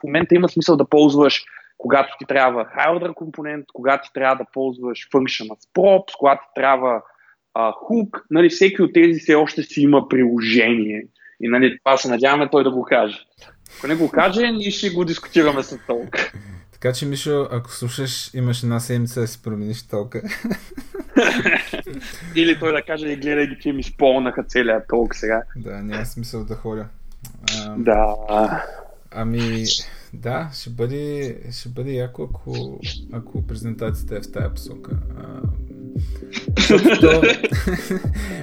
в момента има смисъл да ползваш, когато ти трябва hardware компонент, когато ти трябва да ползваш function as props, когато ти трябва hook, нали, всеки от тези все още си има приложение. И нали, това се надяваме той да го каже. Ако не го каже, ние ще го дискутираме след толка. Така че, Мишо, ако слушаш, имаш една седмица да си промениш толка. Или той да каже, гледай ги, че ми изпълнаха целия толк сега. Да, няма смисъл да ходя. Да. Ами, да, ще бъде яко, ако презентацията е в тая посока.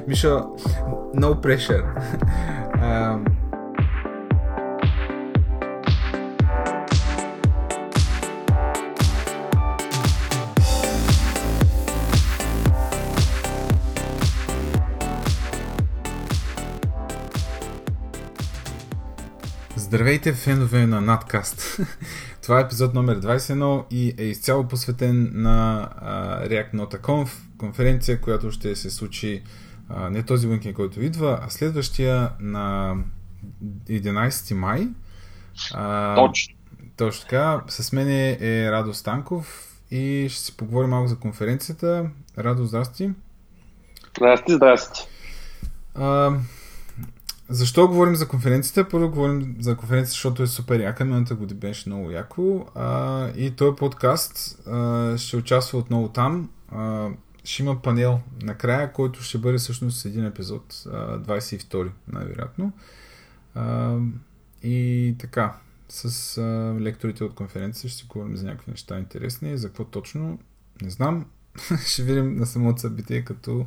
Мишо, no pressure. Здравейте, фенове на NUTKAST! Това е епизод номер 21 и е изцяло посветен на React Not a Conf, конференция, която ще се случи не този уикенд, който идва, а следващия на 11 май. Точно така. С мен е Радо Станков и ще си поговорим малко за конференцията. Радо, здрасти! Здрасти! Защо говорим за конференцията? Първо говорим за конференцията, защото е супер яка. Миналата година беше много яко. И този подкаст ще участва отново там. Ще има панел накрая, който ще бъде всъщност един епизод, 22 най-вероятно. И така, с лекторите от конференцията ще си говорим за някакви неща интересни. За какво точно? Не знам. Ще видим на самото събитие, като...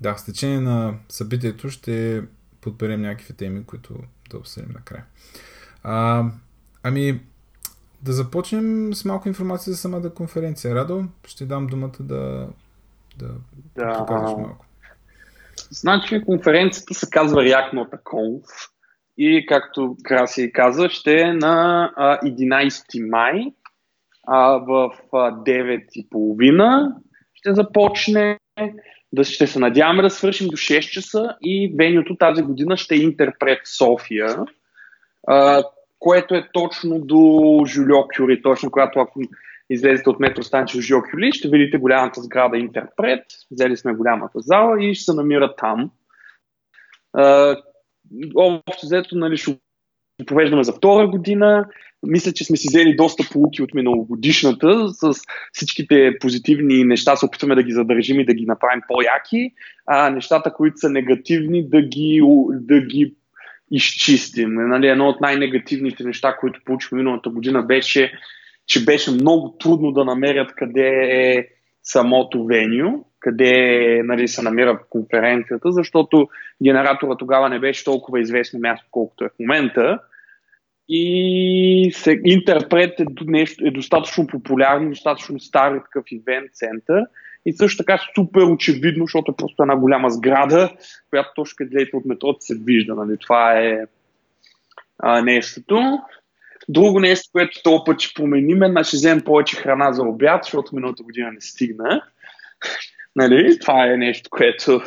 Да, в течение на събитието ще подберем някакви теми, които да обсъдим накрая. Ами, да започнем с малко информация за самата конференция. Радо, ще дам думата да покажеш малко. Значи, конференцията се казва React Not a Conf и, както Краси каза, ще е на 11 май в 9:30 ще започне. Да ще се надяваме да свършим до 6 часа и венюто тази година ще е Interpred София, което е точно до Жолио-Кюри, точно когато ако излезете от метростанция Жолио-Кюри, ще видите голямата сграда Interpred, взели сме голямата зала и ще се намира там. Общо взето, нали, ще провеждаме за втора година. Мисля, че сме си взели доста поуки от миналогодишната, с всичките позитивни неща се опитваме да ги задържим и да ги направим по-яки, а нещата, които са негативни, да ги изчистим. Нали, едно от най-негативните неща, които получихме миналата година, беше, че беше много трудно да намерят къде е самото веню, къде, нали, се намира конференцията, защото генератора тогава не беше толкова известно място, колкото е в момента. И Интерпрет е достатъчно популярен, достатъчно стар такъв ивент център и също така супер очевидно, защото е просто една голяма сграда, която точно където от метрото се вижда. Нали? Това е нещото. Друго нещо, което този път ще променим, ще вземем повече храна за обяд, защото миналата година не стигна. Нали? Това е нещо, което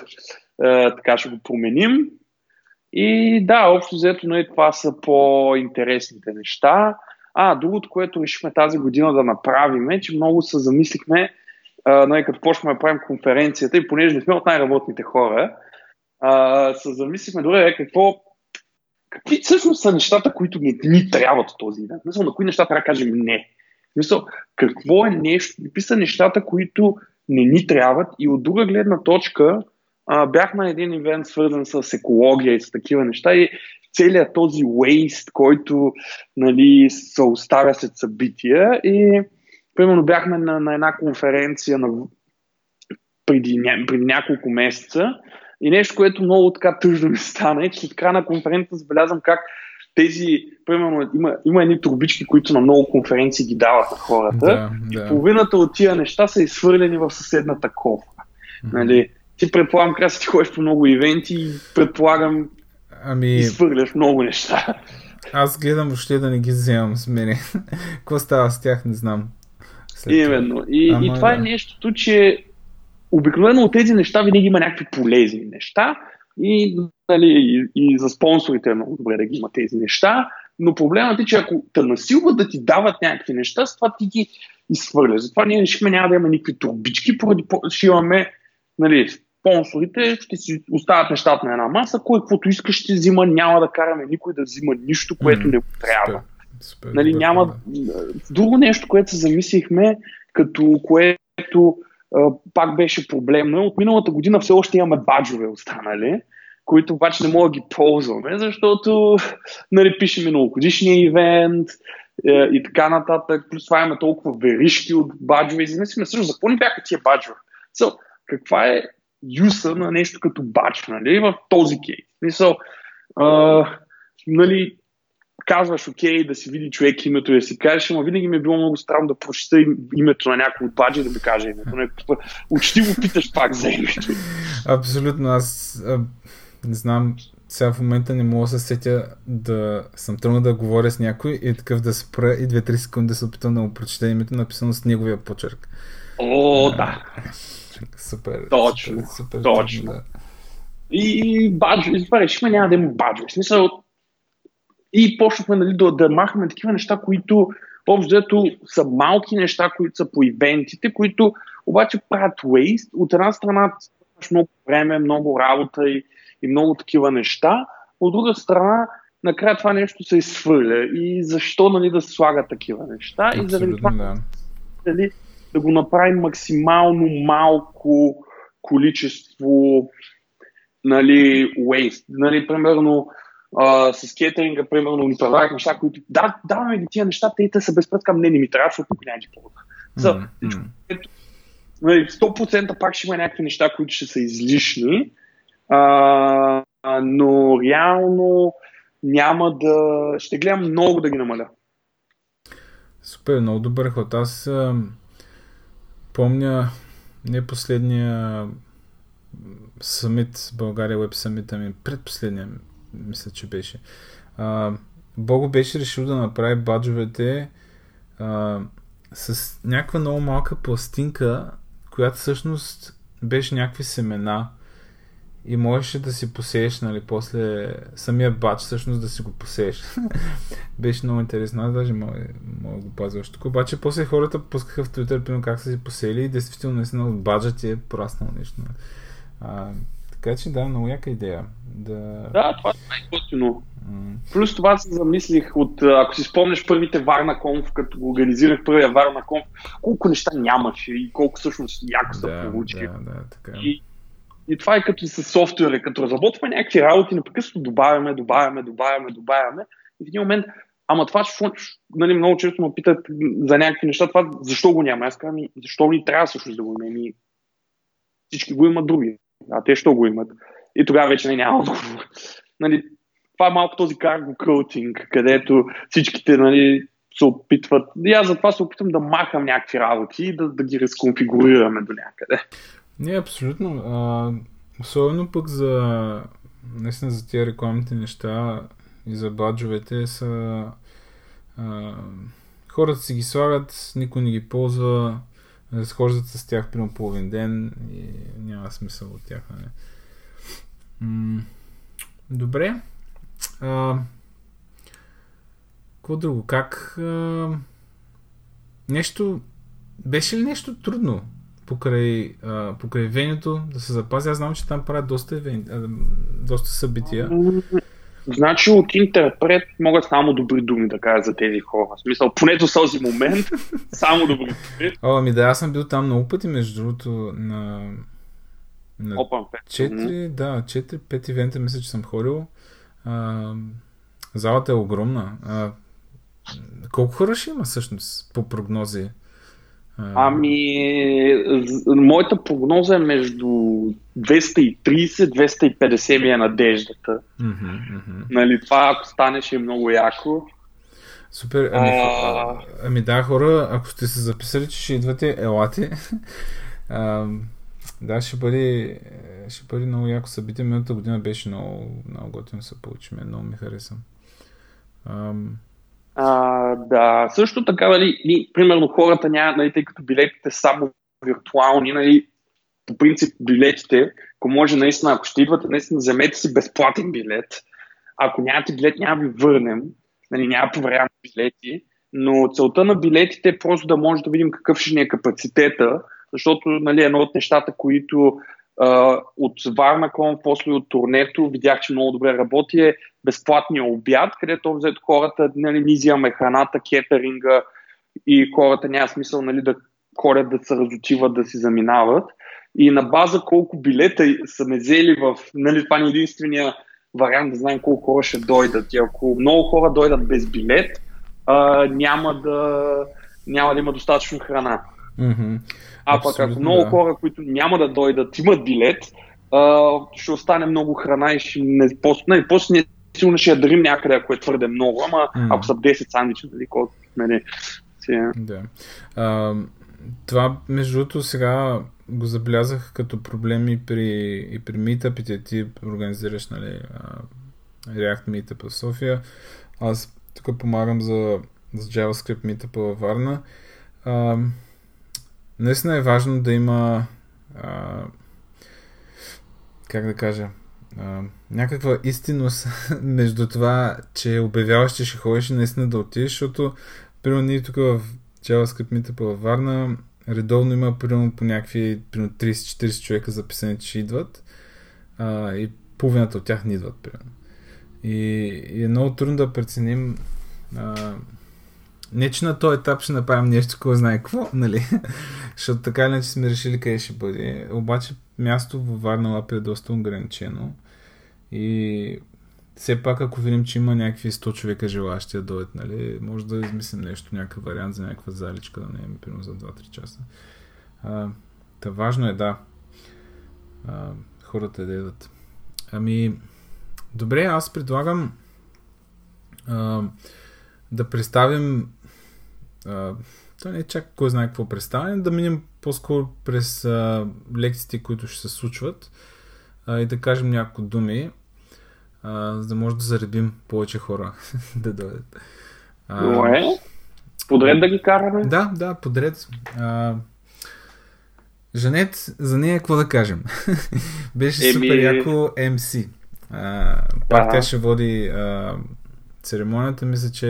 така ще го променим. И да, общо взето, но и това са по-интересните неща. Другото, което решихме тази година да направим, е, че много се замислихме, като почнахме да правим конференцията и понеже не сме от най-работните хора, се замислихме, добре, какви всъщност са нещата, които ни трябват от този ден. Мисля, на кои неща трябва да кажем не. Мисля, какво е нещо, писа нещата, които не ни трябват и от друга гледна точка, бях на един ивент, свързан с екология и с такива неща и целият този waste, който, нали, се оставя след събития и примерно бяхме на една конференция преди няколко месеца и нещо, което много така тъжно ми стана е, че след края на конференцията забелязвам как тези, примерно, има едни трубички, които на много конференции ги дават на хората и половината от тия неща са изхвърлени в съседната кофа. Нали? Ти предполагам, Краси, ти ходиш по много ивенти и предполагам, изпърляш много неща. Аз гледам въобще да не ги вземам с мене. Какво става с тях, не знам. Именно. И това е нещото, че обикновено от тези неща винаги има някакви полезни неща и, нали, и за спонсорите е много добре да ги има тези неща, но проблемът е, че ако те насилват да ти дават някакви неща, с това ти ги изхвърляш. Затова ние решихме, няма да имаме никакви турбички, поради ще имаме, нали, спонсорите, ще си оставят нещата на една маса, кой каквото иска ще взима, няма да караме никой да взима нищо, което не трябва. Супер, нали, няма... Друго нещо, което се замислихме, като което пак беше проблемно. От миналата година все още имаме баджове останали, които обаче не мога да ги ползваме, защото, нали, пишем миналогодишния ивент и така нататък. Плюс това имаме толкова веришки от баджове. Измислихме всъщност, за какво ни бяха тия баджове? So, каква е юса на нещо като бадж, нали, в този кейс? Мисъл, нали, казваш, окей, да си види човек името и да си кажеш, ама винаги ми е било много странно да прочита името на някой от баджа и да ми каже името. Учти го питаш пак за името. Абсолютно, аз не знам, сега в момента не мога да се сетя да съм тръгнал да говоря с някой и такъв да спра и 2-3 секунди да се опитам да му прочита името, написано с неговия почерк. О, да. Супер. Точно, супер, точно. Да. И баджо, решихме няма да има баджо. В смисъл, и почнахме, нали, да махаме такива неща, които общо са малки неща, които са по ивентите, които обаче правят waste. От една страна много време, много работа и много такива неща, от друга страна накрая това нещо се изсвърля. И защо, нали, да се слагат такива неща? Абсолютно, и заради това, да. Нали, да го направим максимално малко количество, нали, waste. Нали, примерно с кетеринга, примерно, ни предлагах неща, които да, даваме ги тия неща, те са безпредка, не ми трябва, защото няма ги полага. 100% пак ще има някакви неща, които ще са излишни, но реално няма да... Ще гледам много да ги намаля. Супер, много добър ход. Аз помня не последния самит, България Web Summit, ами предпоследния, мисля, че беше. Бого беше решил да направи баджовете с някаква много малка пластинка, която всъщност беше някакви семена и можеше да си посееш, нали, после самия бадж всъщност да си го посееш. Беше много интересно, аз даже мога да го пазя още тук. Обаче после хората пускаха в Twitter как са си посели и действително наистина от баджа ти е пораснало нещо. Така че да, много яка идея. Да, това е най-готино. Плюс това се замислих от, ако си спомнеш първите Варна Конф, като го организирах първия Варна Конф, колко неща нямаше и колко всъщност яко са получили. Да, и това е като с софтуера, като разработваме някакви работи, непрекъснато добавяме и в един момент, ама това, нали, много често ме питат за някакви неща, това защо го няма? Аз казвам, защо ни трябва всъщност да го имаме? Всички го имат други. А те що го имат? И тогава вече няма отговор. Нали, това е малко този карго кълтинг, където всичките, нали, се опитват. И аз затова се опитвам да махам някакви работи и да ги разконфигурираме до някъде. Не, абсолютно. Особено пък за, наистина, за тия рекламните неща и за баджовете са... хората си ги слагат, никой не ги ползва. Схождат с тях примерно половин ден и няма смисъл от тях. Добре. Какво друго? Как? Нещо... Беше ли нещо трудно покрай венето да се запази? Аз знам, че там правят доста събития. Значи от Интерпред могат само добри думи да кажа за тези хора. В смисъл, поне до този момент, само добри думи. Ами да, аз съм бил там много пъти, между другото, на 4-5 ивента мисля, че съм ходил. Залата е огромна. Колко хора ще има всъщност по прогнози? Моята прогноза е между 230-250 ми е надеждата. Нали, това ако стане ще е много яко. Супер, да, хора, ако сте се записали, че ще идвате, елате. Да, ще бъде много яко събитие. Миналата година беше много готино се получи, много ми хареса. Да, също така, нали, примерно хората няма, нали, тъй като билетите само виртуални, нали, по принцип билетите, ако може наистина, ако ще идвате, наистина вземете си безплатен билет, ако нямате билет, няма ви върнем, нали, няма проверяваме билети, но целта на билетите е просто да може да видим какъв ще ни е капацитета, защото нали, едно от нещата, които от Варна Конф, после от турнето, видях, че много добре работи, е безплатния обяд, където взето хората, нали, ние взимаме храната, кетеринга и хората няма смисъл нали, да хорят, да се разотиват, да си заминават. И на база колко билета са ме взели в... Нали, това не е единствения вариант да знаем колко хора ще дойдат. И ако много хора дойдат без билет, няма да има достатъчно храна. Mm-hmm. А пък ако много хора, които няма да дойдат, имат билет, ще остане много храна и ще не... После не сигурно ще я дарим някъде, ако е твърде много, ама ако са 10 сандвича, нали, колко... Нали, да. Това, между другото, сега го забелязах като проблеми при митъпите. Ти организираш, нали, React митъпа в София. Аз тук помагам за JavaScript митъпа във Варна. Наистина е важно да има някаква истинност между това, че обявяваш, че ще ходиш и наистина да отидеш, защото примерно ние тук в JavaScript митъпа във Варна редовно има примерно по някакви 30-40 човека записани, че идват и половината от тях не идват. Примерно. И е много трудно да преценим не, че на този етап ще направим нещо, кой знае какво, нали? Защото така иначе сме решили къде ще бъде. Обаче място във Варна Лапи е доста ограничено и все пак ако видим, че има някакви 100 човека желащи да дойдат, нали, може да измислим нещо, някакъв вариант за някаква заличка, да не е примерно за 2-3 часа. Та важно е, да, хората да идват. Ами, добре, аз предлагам да представим, това не е чак кой знае какво представим, да минем по-скоро през лекциите, които ще се случват и да кажем няколко думи, за да може да заребим повече хора да дойдат. Добре, подред да ги караме? Да, подред. Жанет, за нея какво да кажем? Беше супер яко MC. Пак тя ще води церемонията, мисля, че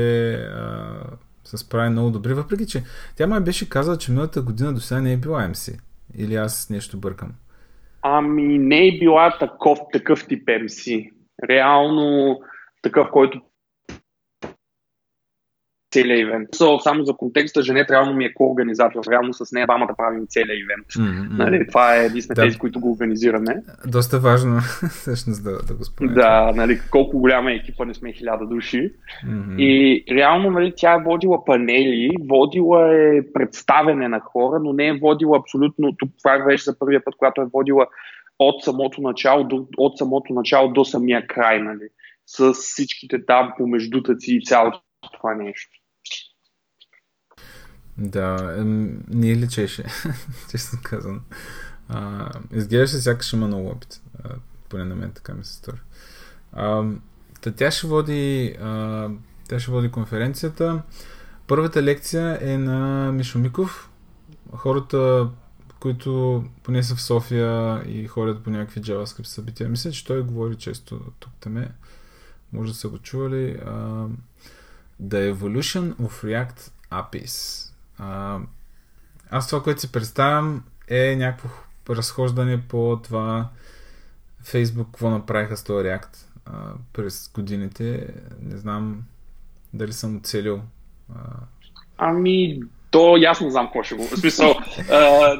се справи много добре, въпреки че тя май беше казала, че миналата година до сега не е била MC. Или аз нещо бъркам? Ами не е била такъв тип MC. Реално такъв, който целия ивент. Само за контекста, Женет реално ми е ко-организатор. Реално с нея двамата правим целия ивент. Mm-hmm. Нали, това е единствено тези, които го организираме. Доста важно всъщност да го спомена. Да, нали, колко голяма е екипа, не сме 1000 души. Mm-hmm. И реално нали, тя е водила панели, водила е представене на хора, но не е водила абсолютно, това беше за първия път, когато е водила от самото начало до самия край, нали, с всичките там помеждутъци и цялото това нещо. Да, не личеше, честно казвам. Изглеждаше сякаш има много опит. Поне на мен така ми се стори. Тя ще води конференцията. Първата лекция е на Мишо Миков. Хората, които поне са в София и ходят по някакви JavaScript събития. Мисля, че той говори често тук-таме. Може да са го чували. The Evolution of React APIs. Аз това, което си представям, е някакво разхождане по това Facebook, какво направиха с този React през годините. Не знам дали съм оцелил. То ясно знам какво ще го... В смисъл,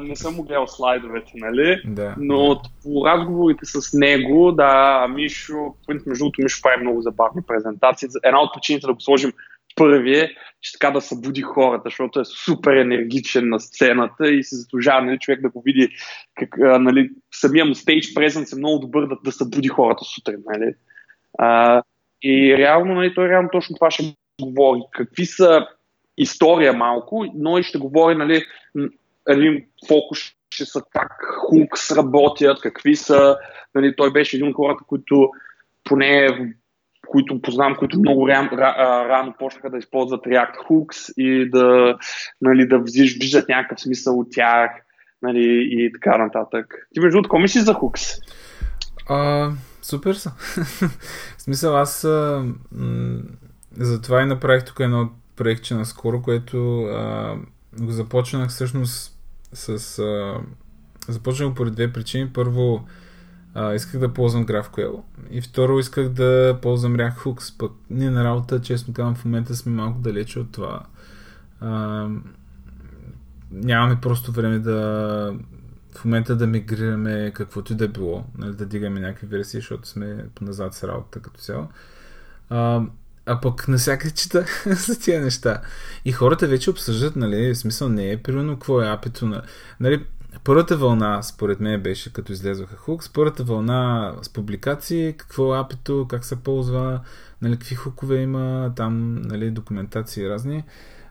не съм му гледал слайдовете, нали? Да, но по разговорите с него, да, Мишо, между другото Мишо прави много забавни презентации. Една от причините да го сложим първи е, че така да събуди хората, защото е супер енергичен на сцената и се заслужава, нали, човек да го види как, нали, самия му стейдж презенс е много добър да събуди хората сутрин, нали? И реално, нали, той реално точно това ще говори. Какви са история малко, но и ще говори, нали, един фокус ще са как хук сработят, какви са, нали, той беше един от хората, които поне, които познавам, които много рано почнаха да използват React Hooks и да, нали, да виждат някакъв смисъл от тях, нали, и така нататък. Ти между другото, какво мислиш за Hooks? Супер са. В смисъл, аз Затова и направих тук едно проектче наскоро, което започнах всъщност с... започнах поради две причини. Първо, исках да ползвам GraphQL. И второ, исках да ползвам React Hooks. Пък ние на работа, честно казвам, в момента сме малко далече от това. Нямаме просто време да... в момента да мигрираме каквото и да било. Нали, да дигаме някакви версии, защото сме назад с работата като цяло. А пък навсякъде чета за тия неща. И хората вече обсъждат, нали, в смисъл не е примерно какво е апито на... Нали, първата вълна, според мен, беше като излезваха хукс. Първата вълна с публикации, какво е апито, как се ползва, нали, какви хукове има, там, нали, документации разни.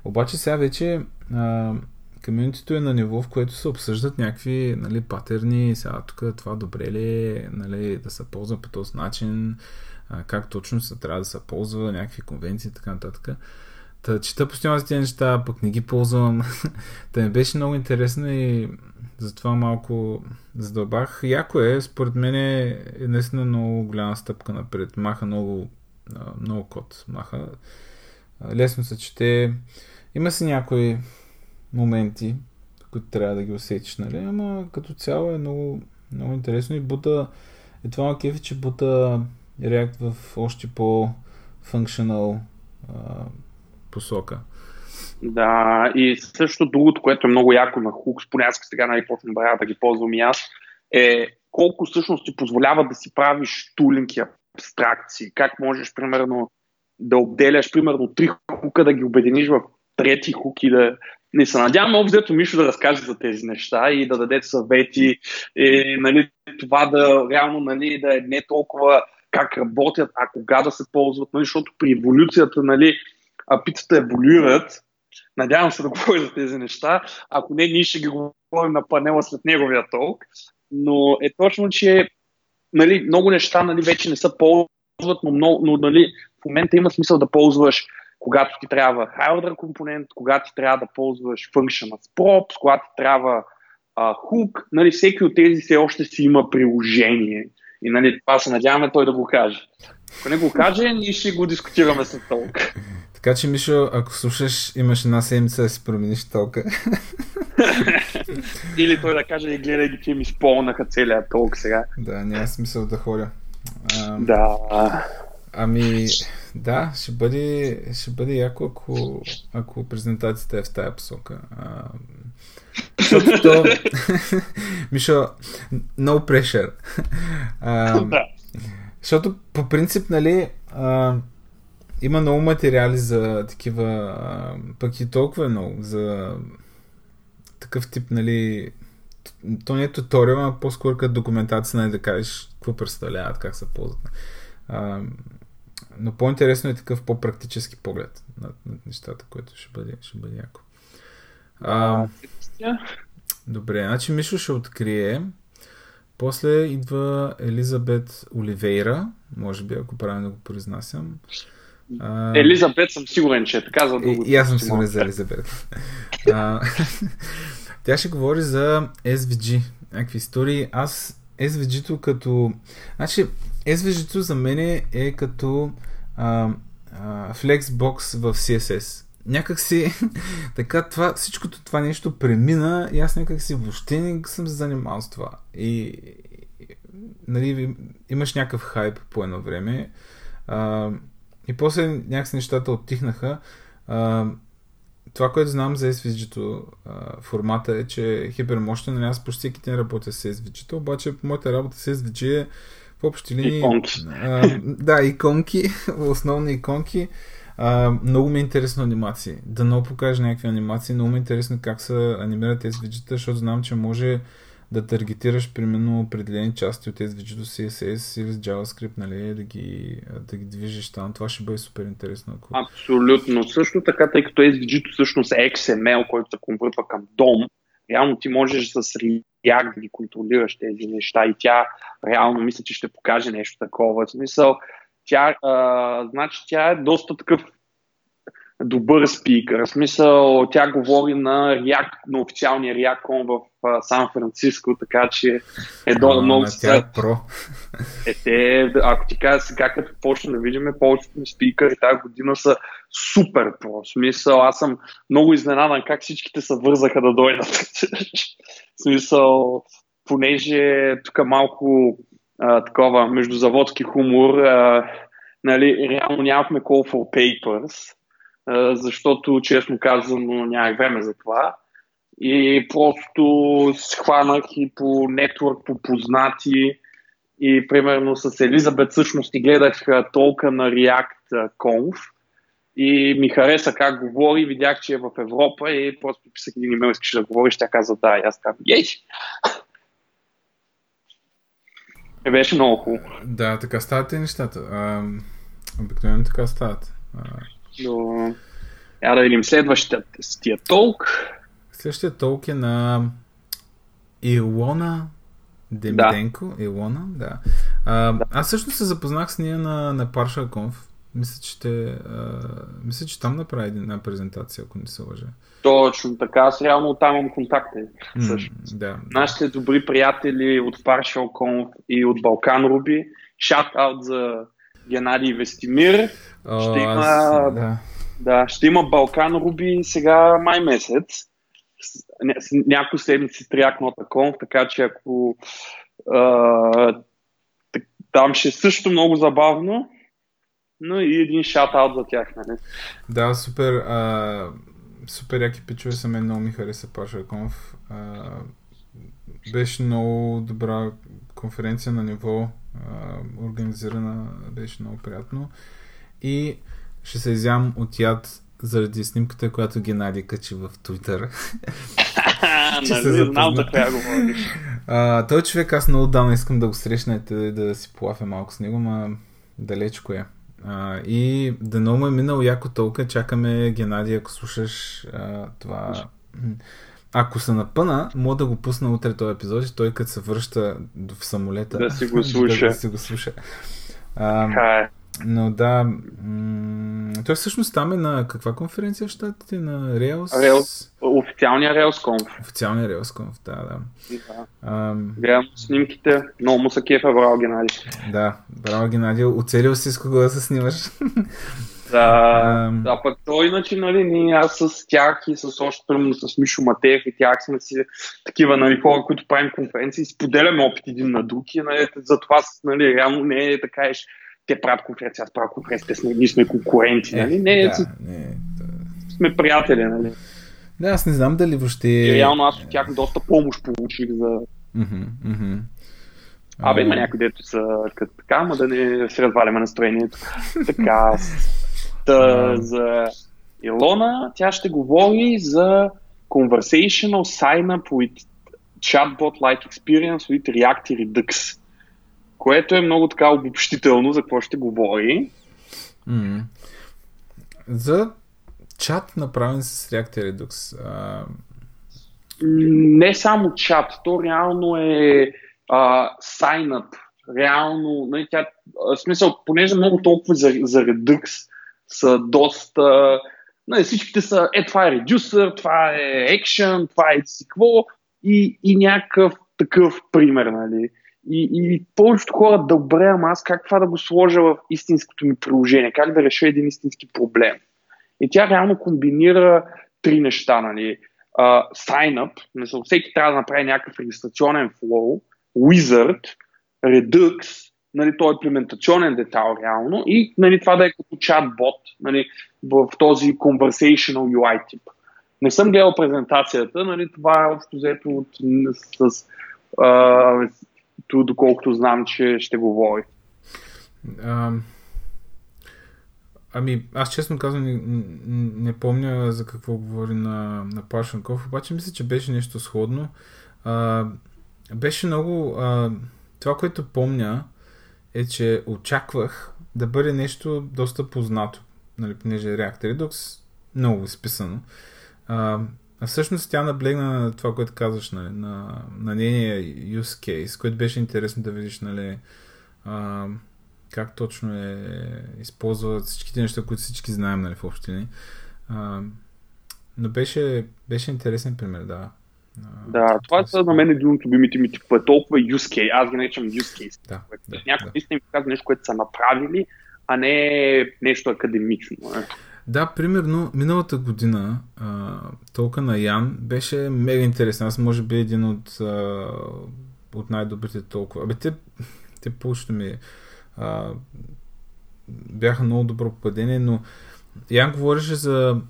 Обаче сега вече комьюнитито е на ниво, в което се обсъждат някакви, нали, патерни, сега тук това добре ли, нали, да се ползва по този начин, как точно се трябва да се ползва, някакви конвенции и така нататък. Та чета постоянно за тези неща, пък не ги ползвам. Та ми беше много интересно и затова малко задълбах. Яко е, според мен е наистина много голяма стъпка напред. Маха много код. Маха. Лесно се чете. Има си някои моменти, които трябва да ги усетиш, нали? Ама като цяло е много, много интересно и бута. И това ма кефи, че бута React в още по-functional посока. Да, и също другото, което е много яко на Hooks, поне аз сега най-почвам да ги ползвам и аз, е колко всъщност ти позволява да си правиш тулинг и абстракции. Как можеш, примерно, да обделяш, примерно, три хука, да ги обединиш в трети хук и да... Не се надявам, обзето Мишо да разкаже за тези неща и да даде съвети. И, нали, това да реално, нали, да е не толкова как работят, а кога да се ползват, нали, защото при еволюцията, нали, апитата еволюират. Надявам се да говори за тези неща. Ако не, ние ще ги говорим на панела след неговия толк. Но е точно, че, нали, много неща, нали, вече не се ползват, но нали, в момента има смисъл да ползваш, когато ти трябва hardware компонент, когато ти трябва да ползваш function as props, когато ти трябва hook. Нали, всеки от тези все още си има приложение. И, нали, това се надяваме той да го каже. Ако не го каже, ние ще го дискутираме след толка. Така че, Мишо, ако слушаш, имаш една седмица да си промениш толка. Или той да каже, и гледай ги, че ми сполнаха целия толк сега. Да, няма смисъл да ходя. Да. Ами, да, ще бъде яко, ако презентацията е в тая посока. Защото то... Мишо, no pressure. Да. Защото по принцип, нали... Има много материали за такива, пък и толкова много, за такъв тип, нали, то не е туториал, а по-скоро като документация, нали, да кажеш какво представляват, как се ползват. Но по-интересно е такъв по-практически поглед на нещата, което ще бъде яко. Добре, значи Мишо ще открие. После идва Елизабет Оливейра, може би, ако правилно го произнасям. Елизабет съм сигурен, че е така за друго. И аз съм сигурен за Елизабет. Тя ще говори за SVG, някакви истории. Аз SVG-то като... Значи, SVG-то за мен е като Flexbox в CSS. Някак си така това, всичкото това нещо премина и аз някак си въобще не съм се занимавал с това. И нали, имаш някакъв хайп по едно време. И после някакси нещата оттихнаха. Това, което знам за SVG-то формата е, че е хипермощен. Нали, аз почти не работя с SVG-то, обаче моята работа с SVG е в общи линии... Иконки. Да, иконки, основни иконки. Много ми е интересно анимации. Да много покажа някакви анимации. Много ми е интересно как се анимират SVG-та, защото знам, че може да таргетираш, примерно, определени части от SVG до CSS или с JavaScript, нали, да ги движиш там. Това ще бъде супер интересно. Ако... Абсолютно. Също така, тъй като SVG-то всъщност е XML, който се конвъртва към DOM, реално ти можеш с React да ги контролираш тези неща и тя реално мисля, че ще покаже нещо такова. В смисъл, тя е доста такъв добър спикър. В смисъл, тя говори на React, на официалния ReactConf в Сан-Франциско, така че е доста много стат. Ако ти кажа сега, като почне да видим, повечето спикъри тази година са супер про. В смисъл, аз съм много изненадан как всичките се вързаха да дойдат. В смисъл, понеже тук малко такова междузаводски хумор, нали, реално нямахме call for papers, защото, честно казано, нямах време за това. И просто схванах и по нетворк, по познати. И примерно с Елизабет всъщност и гледах толка на React Conf. И ми хареса как говори, видях, че е в Европа и просто писах един имейл, искаш да говориш, тя каза да, и аз там, ей! Беше много хубаво. Да, така стават и нещата. Обикновено така стават. Но... Я да видим следващия толк. Следващия толк е на Илона Демиденко. Да. Илона, да. Аз всъщност се запознах с нея на Partial Conf. Мисля, че там направи една презентация, ако не се лъжа. Точно така, аз реално там имам контакти. Да. Нашите добри приятели от Partial Conf и от Balkan Ruby. Shout-out за Генади Вестимир. Ще има Balkan Ruby сега май месец. Някои седмици React Not a Conf, така че ако там ще е също много забавно. Но и един шат-аут за тях, нали? Да, супер. Супер яки пичове са, мен много ми хареса Partial Conf. Беше много добра конференция на ниво, организирана, беше много приятно. И ще се изям от яд заради снимката, която Геннади качи в Twitter. Не знам да кога говориш. Той човек, аз много давно искам да го срещнете, да си полафя малко с него, но далечко е. И дано му е минало яко толка, чакаме Геннади, ако слушаш това. Ако се напъна, мога да го пусна утре този епизод и той като се връща в самолета да си го слуша. Но да, той всъщност там е на каква конференция в щатите? На Rails? Официалния RailsConf. Официалния RailsConf, да. Гледам снимките, много му са кефа, браво Геннади. Да, браво Геннади, оцелил си с кого да се снимаш. Да, пък той иначе, нали, ние аз с тях и с още примерно с Мишо Матеев и тях сме си такива, нали, хора, които правим конференции, споделяме опит един на друг и, нали, затова, нали, реално не е така еш. Те правят конференция, аз правя конференция, ние сме конкуренти, нали? Сме приятели, нали? Да, аз не знам дали въобще... И реално аз от тях доста помощ получих за... Абе, има някой, дето са като така, ама да не се разваляме настроението. Така, за Илона, тя ще говори за Conversational Sign-up with Chatbot Like Experience with React и Redux. Което е много така обобщително, за какво ще говори. За чат направен с React и Redux. Не само чат, то реално е sign-up. Реално, не, тя, в смисъл, понеже много толкова за Redux са доста... Не, всичките са, това е редюсър, това е action, това е сикво и някакъв такъв пример, нали? И повечето хора, добре, ама аз как това да го сложа в истинското ми приложение, как да реша един истински проблем. И тя реално комбинира три неща, нали. Sign-up, всеки трябва да направи някакъв регистрационен flow, wizard, Redux, нали, той е имплементационен детал реално, и, нали, това да е като чат-бот, нали, в този conversational UI тип. Не съм гледал презентацията, нали, това е общо взето доколкото знам, че ще говори. Ами, аз честно казвам, не помня за какво говори на Partial Conf, обаче мисля, че беше нещо сходно. Беше много... това, което помня, е, че очаквах да бъде нещо доста познато, нали, понеже React Redux много изписано. А всъщност тя наблегна на това, което казваш, нали, на нейния use case, което беше интересно да видиш, нали, как точно използват всичките неща, които всички знаем, нали, в общини. Но беше интересен пример, да. Да, това са на мен един от любимите ми типа, толкова use case, аз ги наричам use case. Да, да, някой наистина ми казва нещо, което са направили, а не нещо академично. Да, примерно миналата година толка на Ян беше мега интересен. Аз може би един от най-добрите толкова. Абе, те повечето ми бяха много добро попадение, но Ян говореше за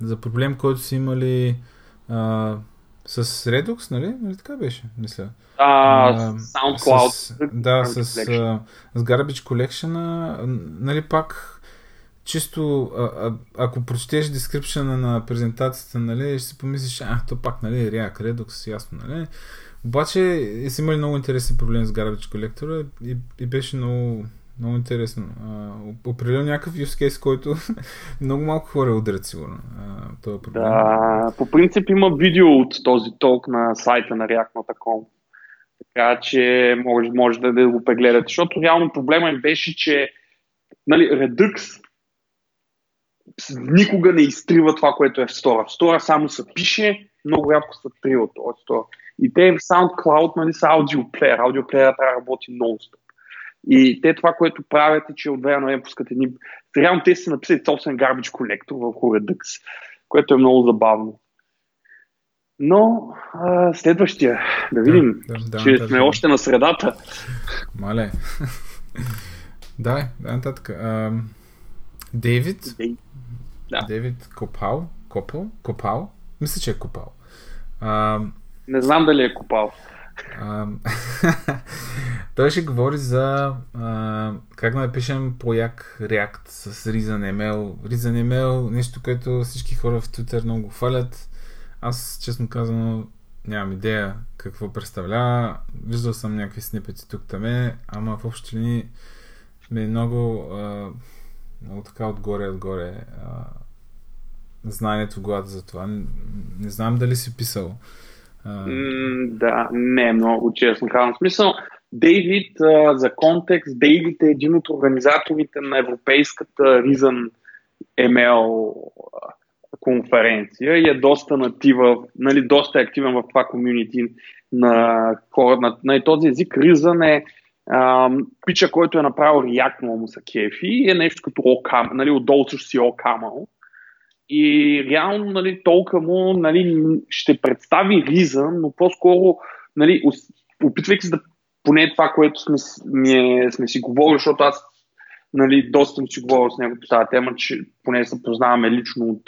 проблем, който са имали с Redux, нали така беше? Мисля. SoundCloud. С Garbage Collection, нали пак чисто, ако прочетеш дескрипшена на презентацията, нали, ще си помислиш, то пак, нали, React, Redux, ясно, нали. Обаче са имали много интересен проблем с Garbage Collector и беше много интересно. Определено някакъв use case, който много малко хора удрят, сигурно. Това проблем. Да, по принцип има видео от този толк на сайта на React Not a Conf. Така че може да го прегледате, защото реално проблема им беше, че нали, Redux никога не изтрива това, което е в стора. В стора само се пише, много рядко се трива от стора. И те в SoundCloud, нали, са аудиоплеер. Аудиоплеера трябва да работи нон-стоп. И те това, което правят е, че от 2 януари пускат едни... Реално те са написали собствен garbage колектор върху Redux, което е много забавно. Но следващия, да видим, че сме още на средата. Мале. Да, нататък. Дейвид Копал. Мисля, че е Копал. Не знам дали е Копал. Той ще говори за как да напишем по-як React с ReasonML. ReasonML, нещо, което всички хора в Twitter много хвалят. Аз, честно казано, нямам идея какво представлява. Виждал съм някакви снипети тук-таме, ама в общи линии ми е много така отгоре знанието в главата за това. Не знам дали си писал. Да, не е много честно. В смисъл, Дейвид, за контекст, Дейвид е един от организаторите на европейската ReasonML конференция и е доста натива, нали, доста активен в това комьюнити на хора. На този език Reason е пича, който е направил React, но му са кефи, и е нещо като OCaml, нали, отдолу също си OCaml. И реално, нали, толкова му, нали, ще представи Reason, но по-скоро, нали, опитвайки се да поне това, което сме си говорили, защото аз, нали, доста ми си говорил с него по тази тема, че поне се познаваме лично от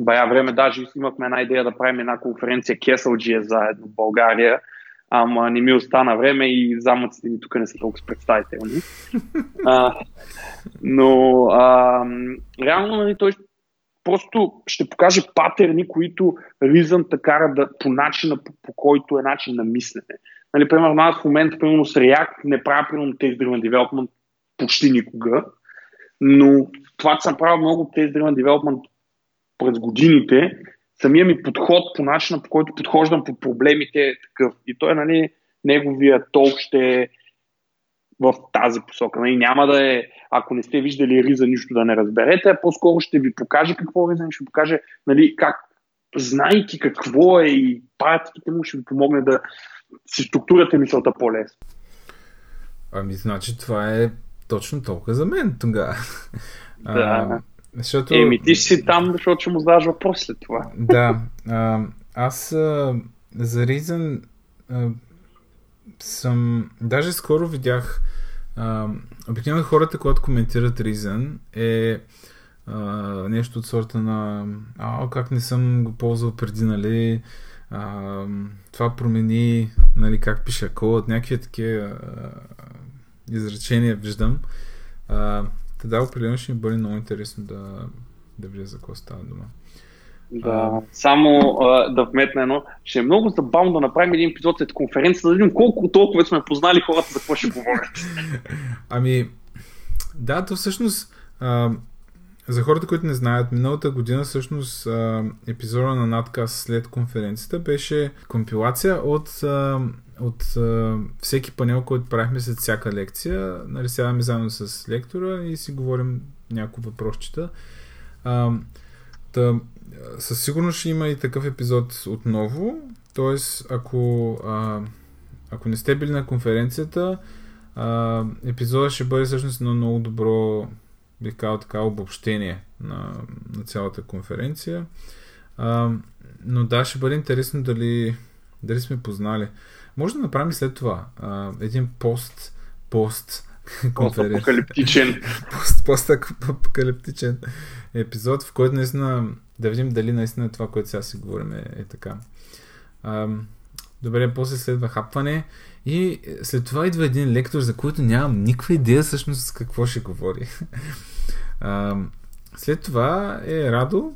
бая време. Даже имахме една идея да правим една конференция KSLG заедно в България, ама не ми остана време и замъците ни тук не са толкова представителни. Но реално, нали, той просто ще покаже патърни, които Reason те кара да, по начина, по който е начин на мислене. Нали, примерно аз в момента, примерно с React не правя примерно test-driven development почти никога, но това, че съм правил много test-driven development през годините, самия ми подход по начина, по който подхождам по проблемите е такъв. И той, нали, неговия толк ще е в тази посока. Нали, няма да е, ако не сте виждали Reason, нищо да не разберете, а по-скоро ще ви покаже какво е Reason, ще покаже, нали, как, знайки какво е и практиките му, ще ви помогне да си структурате мисълта по-лесно. Ами, значи, това е точно толкова за мен тогава. Да. Защото... ти ще си там, защото ще му задаваш въпрос след това. Да. Аз за Reason съм... Даже скоро видях... Обикновено хората, когато коментират Reason, е нещо от сорта на как не съм го ползвал преди, нали... това промени, нали, как пиша код, някакви такива изречения виждам. Да, определено ще ми бъде много интересно да видя за какво става дума. Да, само да вметна едно. Ще е много забавно да направим един епизод след конференцията, да видим колко толкова сме познали хората за какво ще говорят. Ами, да, то всъщност за хората, които не знаят, миналата година всъщност епизода на NUTKAST след конференцията беше компилация от всеки панел, който правихме след всяка лекция. Нали, сядаме заедно с лектора и си говорим няколко въпросчета. Със сигурност ще има и такъв епизод отново, т.е. ако не сте били на конференцията, епизодът ще бъде всъщност едно много добро, бих казал така, обобщение на цялата конференция. Но да, ще бъде интересно дали сме познали. Може да направим след това един пост конференция. Пост-апокалиптичен епизод, в който наистина да видим дали наистина това, което сега си говорим е така. Добре, после следва хапване и след това идва един лектор, за който нямам никаква идея всъщност с какво ще говори. След това е Радо,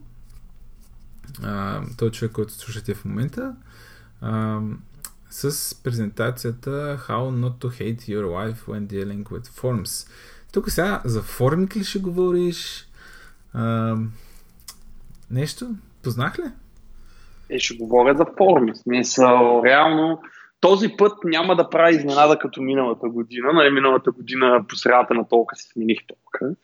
той човек, който слушате в момента, с презентацията How Not to Hate Your Life When Dealing with Forms. Тук сега за форминг ли ще говориш? Нещо? Познах ли? Ще говоря за форми. Смисъл, реално този път няма да прави изненада като миналата година. Миналата година по средата на толка се смених толка.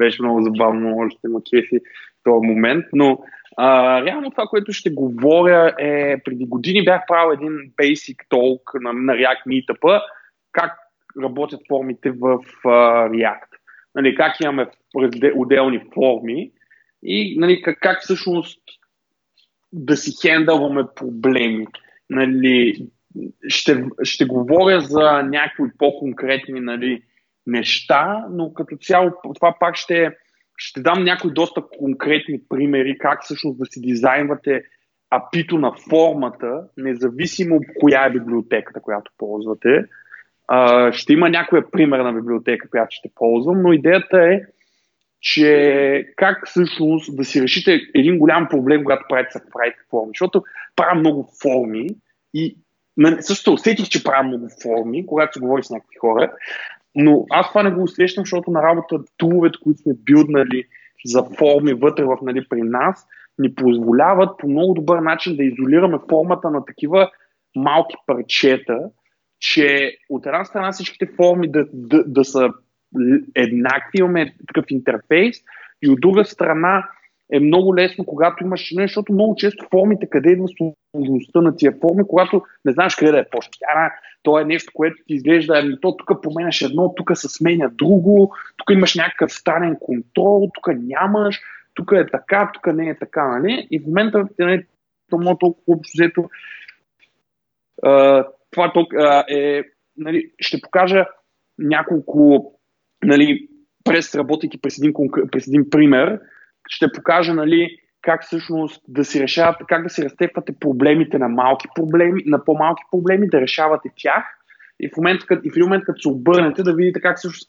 Беше много забавно, още ма кефи в този момент, но реално това, което ще говоря е, преди години бях правил един basic talk на React Meetup, как работят формите в React. Как имаме отделни форми и как всъщност да си хендълваме проблеми. Ще говоря за някои по-конкретни неща, но като цяло това пак ще дам някои доста конкретни примери, как всъщност да си дизайнвате апито на формата, независимо от коя е библиотеката, която ползвате. Ще има някоя примерна библиотека, която ще ползвам, но идеята е, че как всъщност да си решите един голям проблем, когато правите форми. Защото правя много форми и също усетих, че правя много форми, когато се говори с някакви хора, но аз това не го усещам, защото на работа туловете, които сме билднали за форми вътре в при нас, ни позволяват по много добър начин да изолираме формата на такива малки парчета, че от една страна всичките форми да са еднакви, имаме такъв интерфейс, и от друга страна е много лесно, когато имаш, защото много често формите, къде идва сложността на тия форми, когато не знаеш къде да я почнеш. То е нещо, което ти изглежда, тук променяш едно, тук се сменя друго, тук имаш някакъв странен контрол, тук нямаш, тук е така, тук не е така, И в момента то му толкова общо това е, ще покажа няколко, работейки през един пример, ще покажа, как всъщност да си решавате, как да си разтепвате проблемите на по-малки проблеми, да решавате тях и в момента като се обърнете, да видите как всъщност,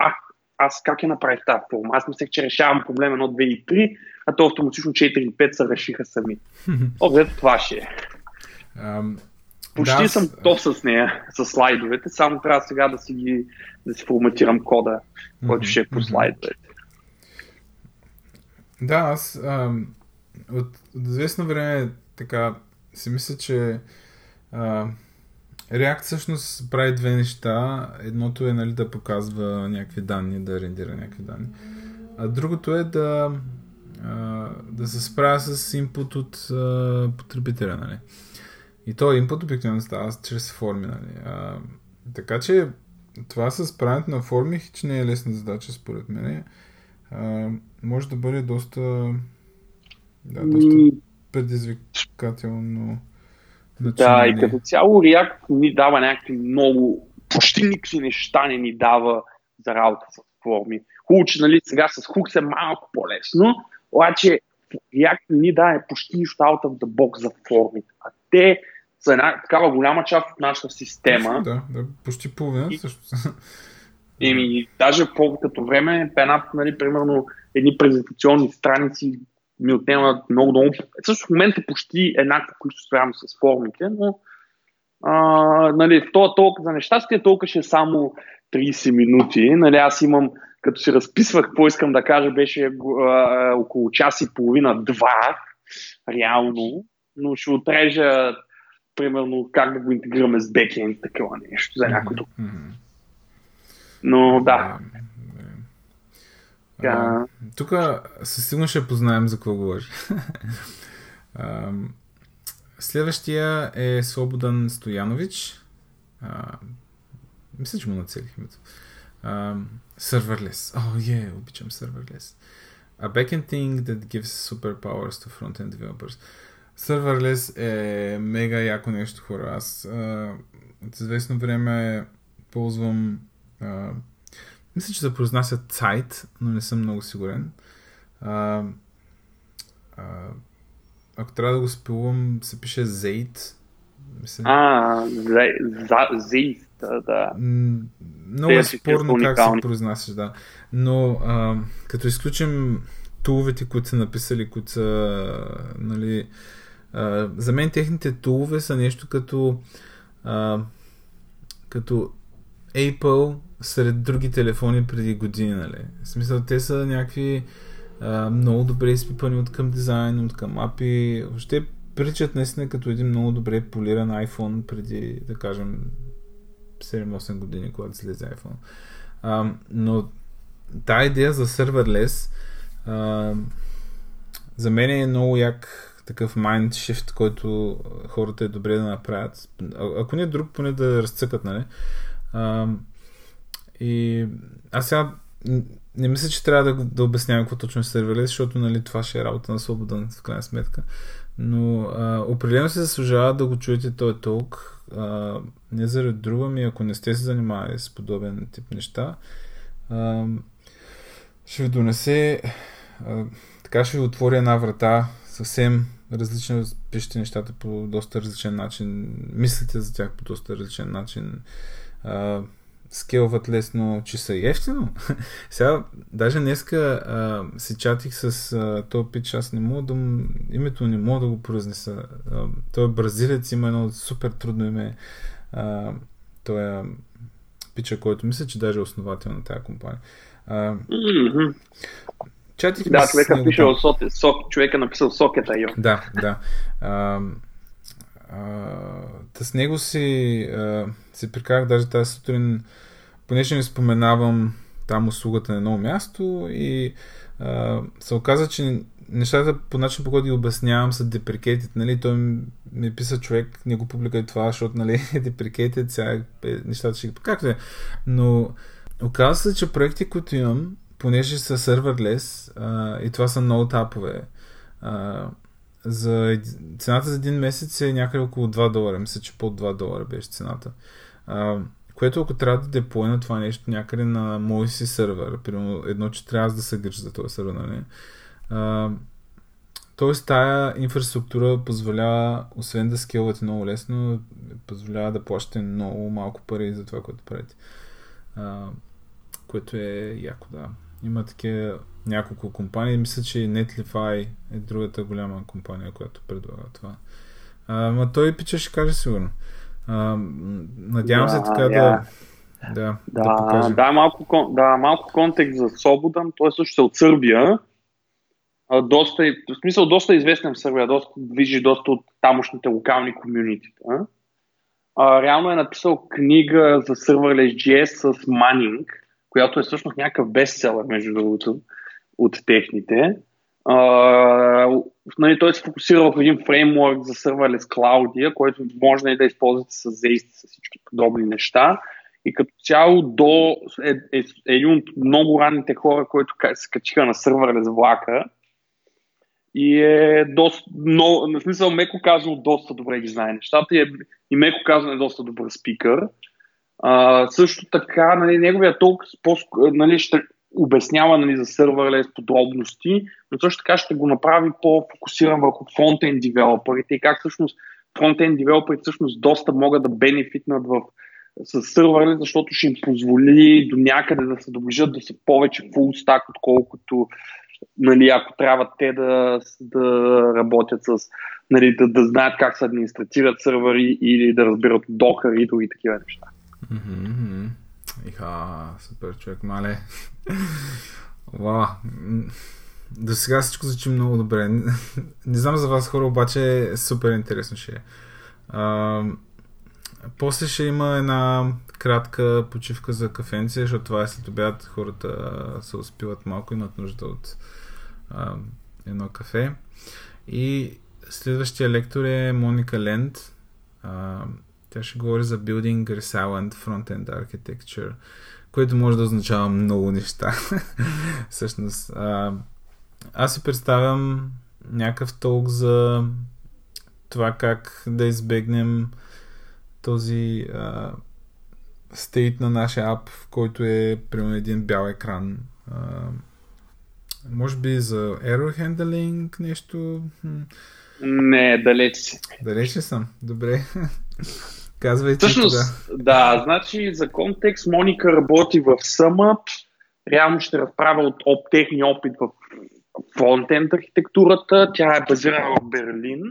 аз как я направих тази форма. Аз мислех, че решавам проблем 1, 2 и 3, а то автоматично 4 и 5 се решиха сами. Обед това ще е. Почти съм готов с нея, с слайдовете, само трябва сега да си форматирам кода, който ще е по слайдовете. Да, аз от известно време така си мисля, че React всъщност прави две неща. Едното е да показва някакви данни, да рендира някакви данни. А другото е да се справя с инпут от потребителя. И този инпут обикновено става чрез форми. Така че това с правенето на форми хич не е лесна задача според мен. Може да бъде доста предизвикателно. Да, и като цяло React ни дава някакви много, почти никакви неща не ни дава за работа с форми. Хубаво, че сега с Hooks е малко по-лесно, обаче React ни дава почти нищо out of the box за формите. А те са една такава голяма част от нашата система. Да, почти половина също. Даже по-като време, примерно едни презентационни страници ми отнемат много. Също в момента почти еднакво количество само с формите, но толкова за неща, толкова ще е само 30 минути. Аз имам, като си разписвах, какво искам да кажа, беше около час и половина, два, реално, но ще отрежа примерно как да го интегрираме с бекенд, такова нещо за някакво. Но да. Да. Тук със сигурно ще познаем за какво говориш. Следващия е Слободан Стоянович. Мисля, че му нацелих името. Serverless. Обичам Serverless. A backend thing that gives superpowers to front-end developers. Serverless е мега яко нещо, хора. Аз от известно време ползвам... мисля, че се произнася ZEIT, но не съм много сигурен. Ако трябва да го спилвам, се пише ZEIT. ZEIT, да. Много е спорно как се произнасяш, да. Но като изключим туловете, които са написали, които са, нали... за мен техните тулове са нещо като... като Apple сред други телефони преди години, нали? В смисъл, те са някакви много добре изпипани от към дизайн, от към API. Въобще приличат наистина като един много добре полиран iPhone преди, да кажем, 7-8 години, когато слезе iPhone. Но тая идея за serverless за мен е много як такъв mind shift, който хората е добре да направят. Ако не друг, поне да разцъкат, нали? И аз сега не мисля, че трябва да обяснявам какво точно е сервелес, защото, нали, това ще е работа на Слободан в крайна сметка. Но определено се заслужава да го чуете този толк. Не заради друга, ми ако не сте се занимавали с подобен тип неща, ще ви донесе, така ще ви отвори една врата, съвсем различно пишете нещата по доста различен начин, мислите за тях по доста различен начин, скелват лесно, че са ефтино. Сега, даже днеска си чатих с този пич, аз не мога да името не мога да го произнеса. Той е бразилец, има едно супер трудно име. Той е пича, който мисля, че даже е основател на тази компания. Чатих да, човека написал сокета. Да. С него си прикарах даже тази сутрин, понеже не споменавам там услугата на едно място и се оказа, че нещата по начин, по който ги обяснявам, са deprecated, нали? Той ми писа човек, не го публикай това, защото, нали, е deprecated, сега нещата ще ги покакват. Но оказа се, че проекти, които имам, понеже са serverless и това са ноутапове, цената за един месец е някъде около $2. Мисля, че под $2 беше цената. Което ако трябва да деплойна това нещо някъде на мой си сървър, примерно едно, че трябва да се грижа за този сървър, нали? Тоест тая инфраструктура позволява, освен да скелвате много лесно, позволява да плащате много малко пари за това, което правите. Което е яко, да. Има такива няколко компании. Мисля, че Netlify е другата голяма компания, която предлага това. Ама той пича ще каже сигурно. Надявам се така да покажа. Малко контекст за Слободан. Той също е от Сърбия. В смисъл, доста известен в Сърбия. Движи доста от тамошните локални комюнити. Реално е написал книга за Serverless.js с майнинг, която е всъщност някакъв бестселър, между другото, от техните. Той се фокусира в един фреймворк за Serverless Cloud, който може да използвате с ZEIT, с всички подобни неща. И като цяло един от много ранните хора, които се качиха на Serverless влака. И е доста, на смисъл, меко казано, доста добре ги знае нещата и меко казано е доста добър спикър. Също така, нали, неговия толк, нали, ще обяснява, нали, за Serverless подробности, но също така ще го направи по-фокусиран върху фронтенд девелоперите и как всъщност фронтенд девелоперите всъщност доста могат да бенефитнат с Serverless, защото ще им позволи до някъде да се доближат, да са повече full stack, отколкото, нали, ако трябва те да работят с, нали, да знаят как се администратират сървъри или да разбират Docker и други такива неща. Супер човек, мале. До сега всичко звучи много добре. Не знам за вас, хора, обаче супер интересно ще е. После ще има една кратка почивка за кафенце, защото това е след обяд, хората се успиват малко, имат нужда от едно кафе. И следващия лектор е Моника Лент. Тя ще говори за Building Resilient Frontend Architecture, което може да означава много неща. Всъщност, аз си представям някакъв толк за това как да избегнем този стейт на нашия ап, в който е примерно един бял екран. Може би за error handling нещо? Не, далеч си. Далеч ли съм? Добре. Казвай, всъщност, да, значи за контекст Моника работи в SumUp. Реално ще разправя от техния опит в фронтенд архитектурата. Тя е базирана в Берлин.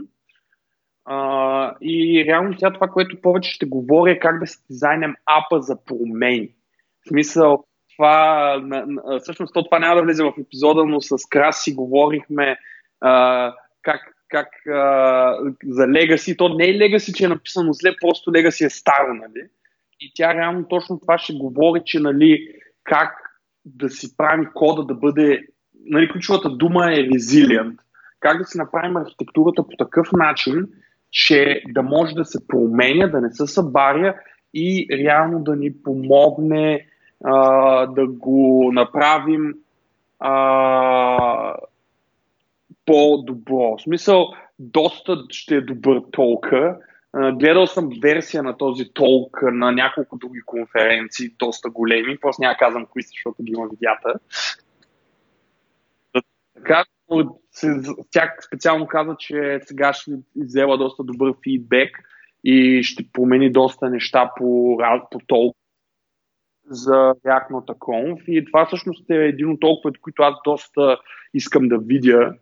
И реално тя това, което повече ще говоря, е как да си дизайнем апа за промени. В смисъл, това, всъщност това няма да влезе в епизода, но с Краси говорихме как за Legacy. То не е Legacy, че е написано зле, просто Legacy е старо, нали? И тя реално точно това ще говори, че нали, как да си правим кода да бъде, нали, ключовата дума е resilient. Как да си направим архитектурата по такъв начин, че да може да се променя, да не се събаря и реално да ни помогне да го направим по-добро. В смисъл, доста ще е добър толка. Гледал съм версия на този толк на няколко други конференции, доста големи. Просто няма казвам кои са, защото ги има видеята. Така, тя специално каза, че сега ще взела доста добър фидбек и ще промени доста неща по толк за React Not a Conf. И това всъщност е един от толковете, които аз доста искам да видя,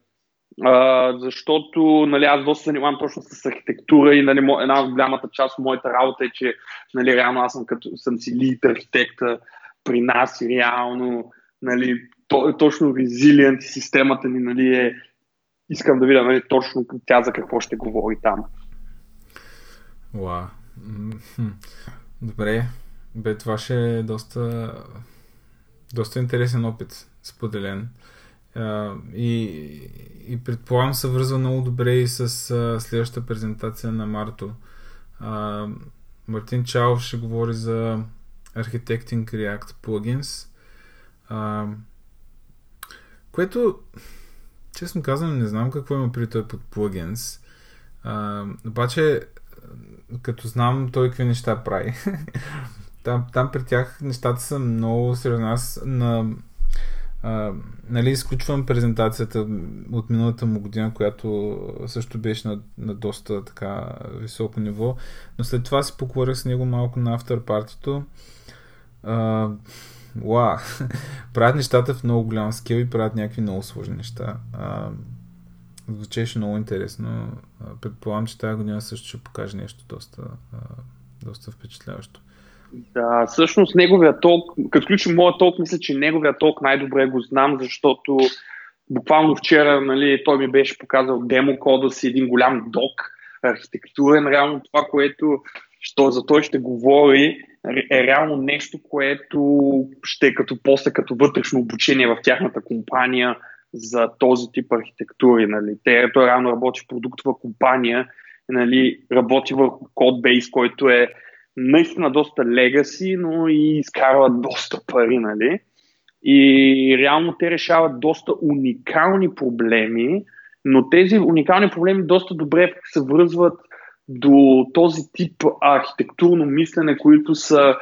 защото, нали, аз доста занимавам точно с архитектура и, нали, една от голямата част от моята работа е, че, нали, реално аз съм си лид архитекта при нас и реално, нали, точно резилиент системата ни, нали, е, искам да видя, нали, точно тя за какво ще говори там. Уау. Добре. Бе, това ще е доста интересен опит, споделен. И предполагам се връзва много добре и с следващата презентация на Марто. Мартин Чаов ще говори за Architecting React Plugins, което, честно казвам, не знам какво има при той под Plugins. Обаче, като знам той какви неща прави. Там при тях нещата са много сериозни. Аз нали, изключвам презентацията от миналата му година, която също беше на доста така високо ниво, но след това си поговорих с него малко на афтърпартито. Правят нещата в много голям скил и правят някакви много сложни неща. Звучеше много интересно. Предполагам, че тази година също ще покаже нещо доста впечатляващо. Да, всъщност неговия толк, като включим моя толк, мисля, че неговия толк най-добре го знам, защото буквално вчера, нали, той ми беше показал демо кода си, един голям док, архитектурен. Реално това, което за той ще говори, е реално нещо, което ще е като после, като вътрешно обучение в тяхната компания за този тип архитектури. Нали. Той реално работи в продуктова компания, нали, работи върху кодбейс, който е наистина доста легаси, но и изкарва доста пари, нали? И реално те решават доста уникални проблеми, но тези уникални проблеми доста добре се връзват до този тип архитектурно мислене, които са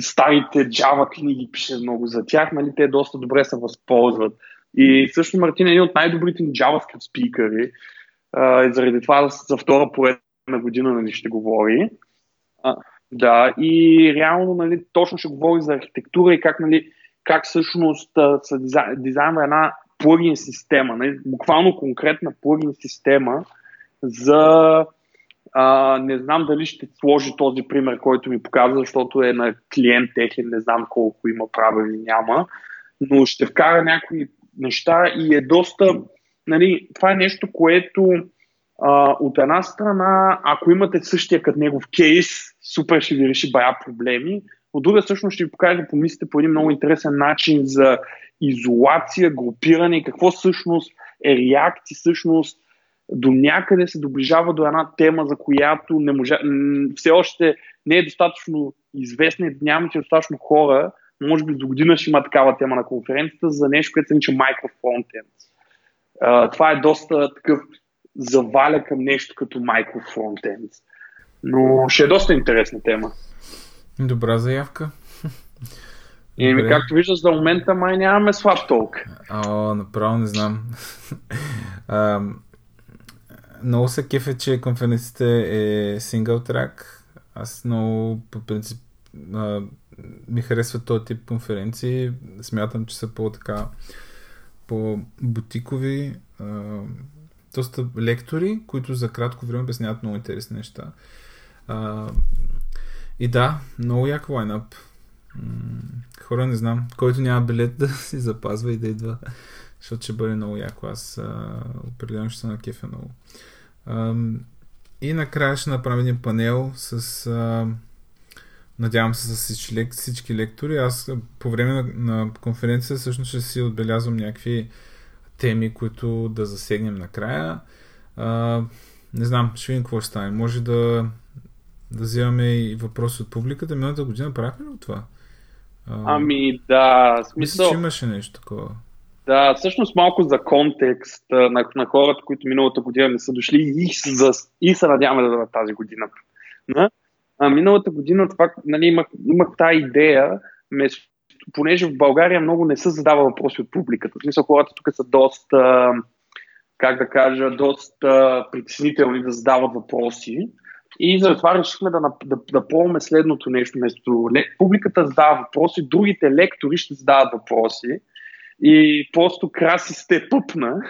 старите Java книги, пише много за тях, нали? Те доста добре се възползват. И също Мартин е един от най-добрите JavaScript спикъри, и заради това за втора поредна година, нали, ще говори. Да, и реално, нали, точно ще говори за архитектура и как, нали, как всъщност се дизайнва една плагин система, нали, буквално конкретна плагин система за, не знам дали ще сложи този пример, който ми показва, защото е на клиент техен, не знам колко има право или няма, но ще вкара някои неща и е доста, нали, това е нещо, което От една страна, ако имате същия като негов кейс, супер ще ви реши бая проблеми. От друга, всъщност ще ви покажа да помислите по един много интересен начин за изолация, групиране и какво всъщност е React и всъщност до някъде се доближава до една тема, за която не може, все още не е достатъчно известна и нямате достатъчно хора. Може би до година ще има такава тема на конференцията за нещо, което се нарича microfrontends. Това е доста такъв заваля към нещо като microfrontends. Но ще е доста интересна тема. Добра заявка. Еми, както виждаш, за момента май нямаме слаб толк. Направо не знам. Много се кефе, че конференцията е сингъл трак. Аз много, по принцип, ми харесва този тип конференции. Смятам, че са по-така по-бутикови, доста лектори, които за кратко време обясняват много интересни неща. И да, много як лайнъп. Хора, не знам, който няма билет да си запазва и да идва, защото ще бъде много яко. Аз определено ще съм на кефе много. И накрая ще направим един панел с надявам се с всички лектори. Аз по време на конференция всъщност ще си отбелязвам някакви теми, които да засегнем накрая. Не знам, ще видим какво ще стане. Може да взимаме и въпроси от публиката. Миналата година правихме ли от това? Ами да, смисъл. Мисля, че имаше нещо такова. Да, всъщност малко за контекст на хората, които миналата година не са дошли и се надяваме да дадат тази година. Миналата година това, нали, имах тази идея, понеже в България много не се задава въпроси от публиката. В смисъл, хората тук са доста, как да кажа, доста притеснителни да задават въпроси. И затова решихме да пробваме следното нещо. Вместо публиката задава въпроси, другите лектори ще задават въпроси. И просто Краси сте пъпна.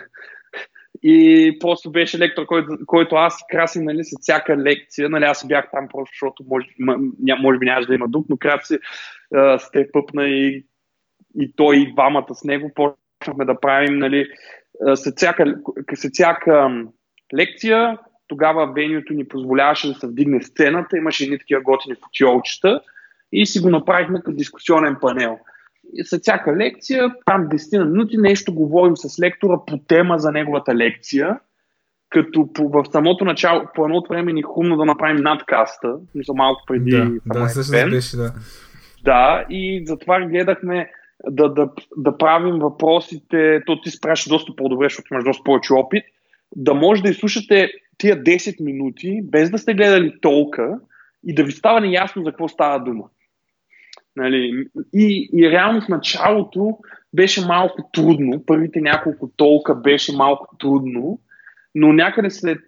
И просто беше лектор, който аз Краси, нали, след всяка лекция. Нали, аз бях там просто, защото може би нямаше да има друг, но Краси сте пъпна и той и двамата с него. Почнахме да правим, нали, след всяка лекция. Тогава венюто ни позволяваше да се вдигне сцената, имаше едни такива готини футиолчета и си го направихме като дискусионен панел. И след всяка лекция, там 10 минути нещо говорим с лектора по тема за неговата лекция, като в самото начало, по едно време ни хрумно да направим надкаста, малко преди да. Да, и затова гледахме да правим въпросите, то ти спраши доста по-добре, защото имаш доста повече опит, да може да изслушате тия 10 минути, без да сте гледали толка и да ви става неясно за какво става дума. Нали? И реално в началото беше малко трудно, първите няколко толка беше малко трудно, но някъде след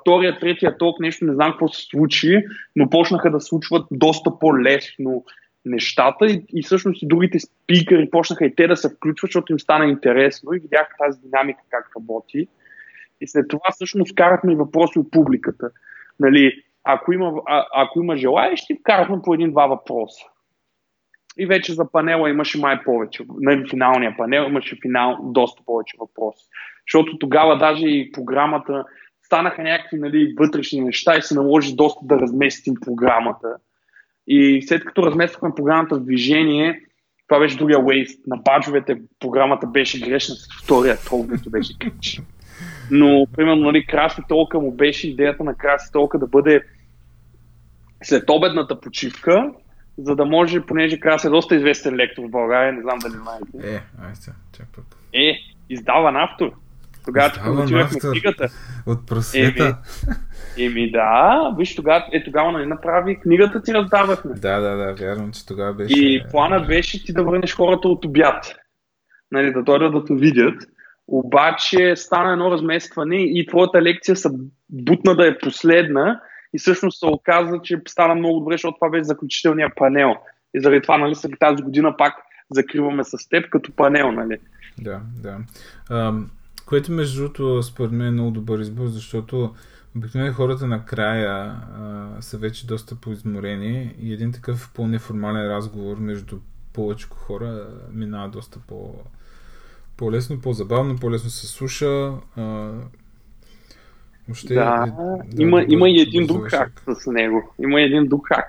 втория, третия толк нещо не знам какво се случи, но почнаха да случват доста по-лесно нещата и всъщност и другите спикъри почнаха и те да се включват, защото им стана интересно и видях тази динамика как работи. И след това всъщност вкарахме и въпроси от публиката. Нали, ако има желаещи, вкарахме по един-два въпроса. И вече за панела имаше май повече. Нали, финалния панел имаше доста повече въпроси. Защото тогава даже и програмата станаха някакви, нали, вътрешни неща и се наложи доста да разместим програмата. И след като разместихме програмата в движение, това беше другия waste. На баджовете програмата беше грешна, с втория толкова беше грешна. Но, примерно, нали, Краси толка му беше идеята на Краси толка да бъде след обедната почивка, за да може, понеже Краси е доста известен лектор в България, не знам дали знаете. Издаван автор. Тогава отивахме книгата. От просвета. Еми да, виж, тогава нали направи книгата, ти раздавахме. Да, вярвам, че тогава беше. И планът беше ти да върнеш хората от обяд. Нали, да дойдат да те видят. Обаче стана едно разместване и твоята лекция са бутна да е последна и всъщност се оказа, че стана много добре, защото това беше заключителния панел. И заради това, нали, тази година пак закриваме с теб като панел, нали? Да. Което между другото според мен е много добър избор, защото обикновено хората накрая са вече доста поизморени и един такъв по-неформален разговор между повече хора минава доста по-лесно, по-забавно, по-лесно се слуша. Въобще, да, има и един друг хак с него. Има един друг хак.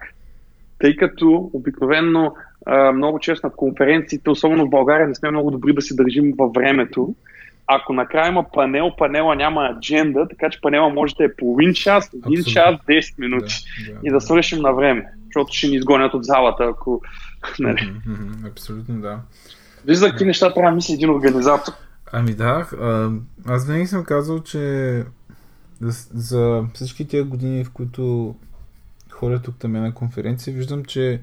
Тъй като обикновено много често на конференциите, особено в България, не сме много добри да се държим във времето. Ако накрая има панел, панела няма адженда, така че панела може да е половин час, един час, 10 минути. Да, и да свършим на време, защото ще ни изгонят от залата, ако... Абсолютно, да. Виж за какви неща трябва да мисли един организатор. Ами да, аз винаги съм казал, че за всички тия години, в които ходя тук там на конференция, виждам, че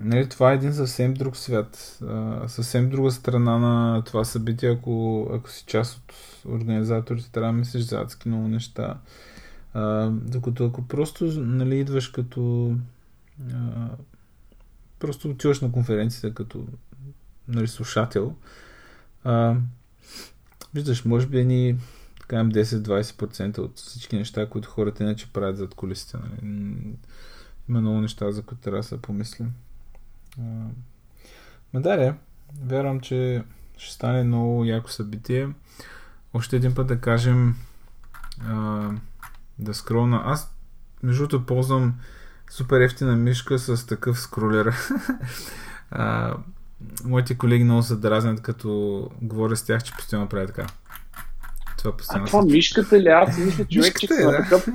нали, това е един съвсем друг свят, съвсем друга страна на това събитие, ако си част от организаторите, трябва да мислиш за адски много неща. Докато ако просто нали, идваш като... просто отиваш на конференцията като нали, слушател, виждаш, може би ни... 10-20% от всички неща, които хората иначе правят зад кулисите. Има много неща, за които трябва да се помислим. Мадаре, вярвам, че ще стане много яко събитие. Още един път да кажем да скролна. Аз, между другото, ползвам супер ефтина мишка с такъв скролер. Моите колеги много се дразнят, като говоря с тях, че постоянно правя така. Това мишката ли? Аз мисля, човек, че е, да. Такъв...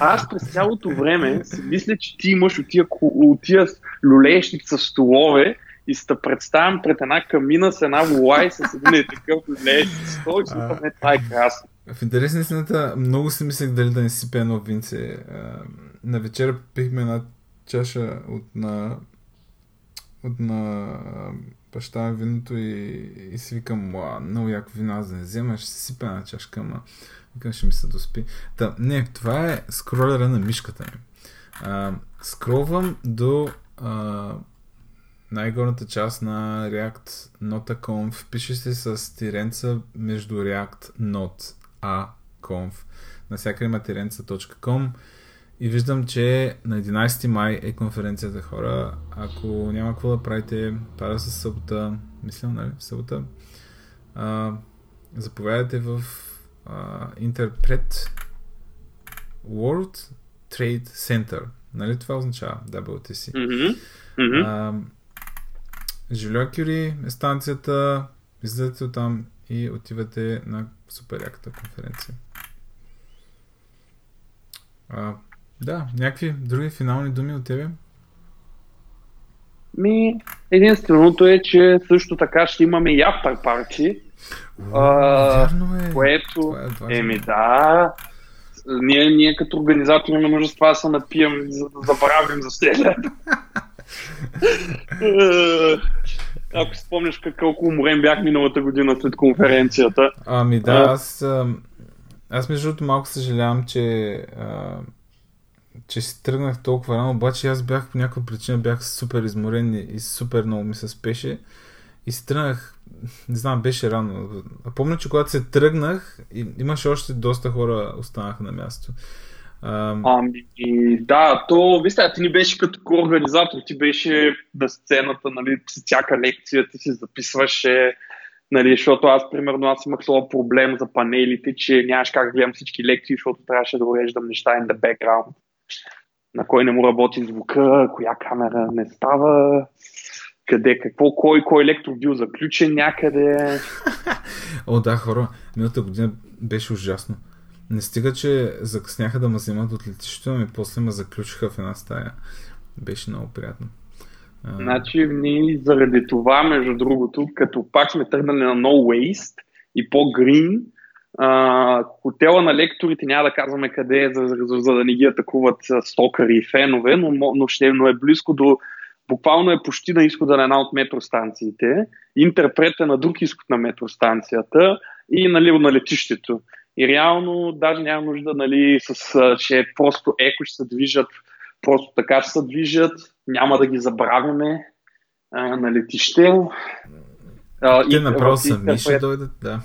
Аз през цялото време си мисля, че ти имаш от тия люлешница столове и се представям пред една камина с една вола и с един такъв люлешник стол и си не, това е красно. В интерес на истината, много си мислех дали да не си пия едно винце. На вечера пихме една чаша от на баща виното и си викам, много яко вино аз да не взема, ще си сипя една чашка, ама викам, ще ми се доспи. Та, не, това е скролера на мишката ми. Скролвам до най-горната част на React Not a Conf. Пише се с тиренца между React Not a Conf. Насякъде има тиренца.com. И виждам, че на 11 май е конференцията, хора. Ако няма какво да правите, пара с събота, мислям, нали, в събота, заповядайте в Interpred World Trade Center. Нали това означава WTC? Mm-hmm. Mm-hmm. Жолио-Кюри е станцията, излезете от там и отивате на супер яката конференция. Да, някакви други финални думи от тебе? Единственото е, че също така ще имаме и after party, което да, ние като организатори не може с това да се напием, за да забравим за следното. Ако спомняш колко уморен бях миналата година след конференцията. Ами да, аз между другото малко съжалявам, че си тръгнах толкова рано, обаче аз бях по някаква причина супер изморен и супер много ми се спеше и си тръгнах, не знам, беше рано. Помня, че когато се тръгнах, имаше още доста хора останаха на място. Да, то, вижте, ти не беше като организатор, ти беше на сцената, нали, всяка лекция ти се записваше, нали, защото аз, примерно, имах това проблем за панелите, че нямаш как да гледам всички лекции, защото трябваше да уреждам неща in the background. На кой не му работи звука, коя камера не става, къде, какво, кой лектор бил заключен някъде. О, да, хора, миналата година беше ужасно. Не стига, че закъсняха да ме вземат от летището, ами после ме заключиха в една стая. Беше много приятно. Значи, ние заради това, между другото, като пак сме тръгнали на No Waste и по-Green, хотела на лекторите няма да казваме къде е, за да не ги атакуват стокъри и фенове, но е близко до, буквално е почти на изхода на една от метростанциите, Интерпрет е на друг изход на метростанцията и нали, на летището. И реално даже няма нужда, нали, че просто еко ще се движат, просто така ще се движат, няма да ги забравяме на летище. Те направо сами ще дойдат, да.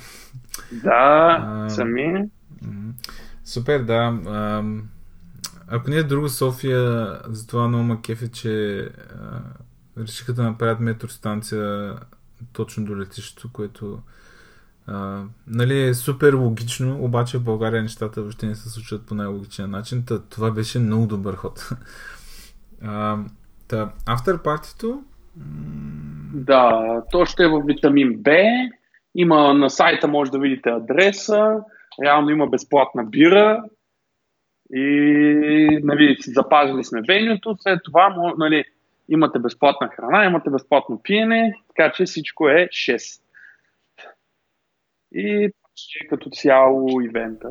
Да, сами. Супер, да. Ако не е друго, София, затова много ма кефе, че решиха да направят метростанция точно до летището, което Нали, е супер логично, обаче в България нещата въобще не се случват по най-логичен начин. Това беше много добър ход. Afterparty-то? Да, то ще е в витамин Б. Има на сайта, може да видите адреса. Реално има безплатна бира. И нали, запазили сме венюто. След това нали, имате безплатна храна, имате безплатно пиене. Така че всичко е 6. И като цяло ивента.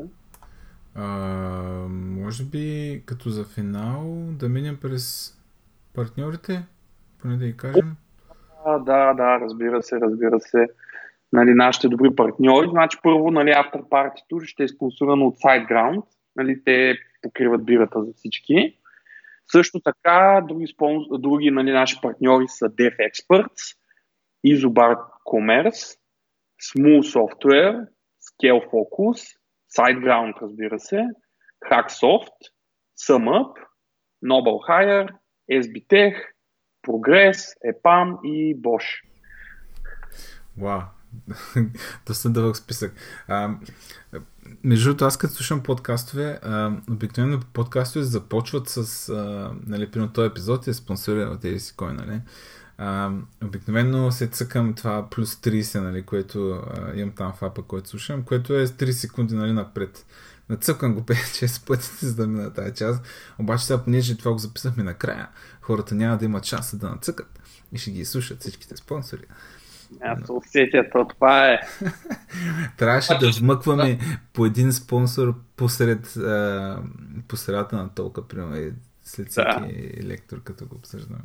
Може би като за финал да минем през партньорите, поне да ги кажем. Да, разбира се. Нали, нашите добри партньори. Значи първо, нали, Afterparty-то ще е спонсорано от SiteGround. Нали, те покриват бирата за всички. Също така, други нали, наши партньори са Dev Experts, Isobar Commerce, Smoo Software, Scale Focus, SiteGround, разбира се, Hacksoft, SumUp, Noble Higher, SB Tech, Progress, EPAM и Bosch. Вау, доста дълъг списък. Между другото, аз като слушам подкастове, обикновено подкастове започват с, нали, примерно този епизод е спонсориран от тези кой, нали? Обикновено се цъкам това плюс 30, нали, което имам там в апа, който слушам, което е 3 секунди, нали, напред. Нацъкам го 5-6 пъти, за да мина тази част. Обаче сега, понеже това го записахме накрая, хората няма да имат шанса да нацъкат и ще ги слушат всичките спонсори. Ето усетията, това е. Трябваше да вмъкваме по един спонсор посредата на толка, примерно, след всеки лектор, като го обсъждаме.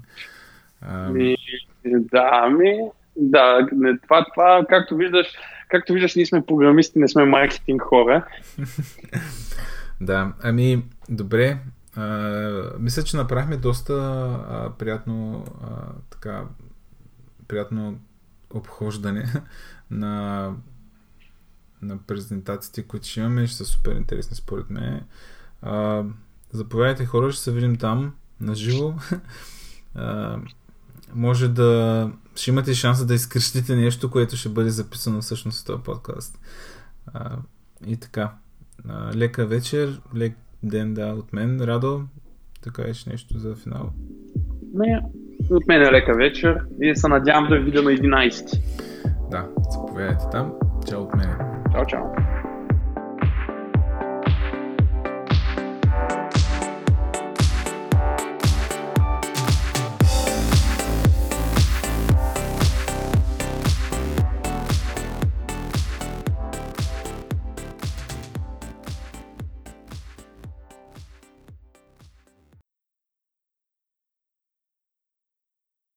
Това, както виждаш, ние сме програмисти, не сме маркетинг хора. Да, ами, добре. Мисля, че направихме доста приятно обхождане на презентациите, които ще имаме, ще са супер интересни според мен. Заповядайте хора, ще се видим там на живо. Може да ще имате шанса да изкрещите нещо, което ще бъде записано всъщност в този подкаст. И така. Лека вечер, лек ден да от мен. Радо, да кажеш нещо за финал? Не, от мен е лека вечер и се надявам да ви видя на 11. Да, заповядайте там. Чао от мен. Чао.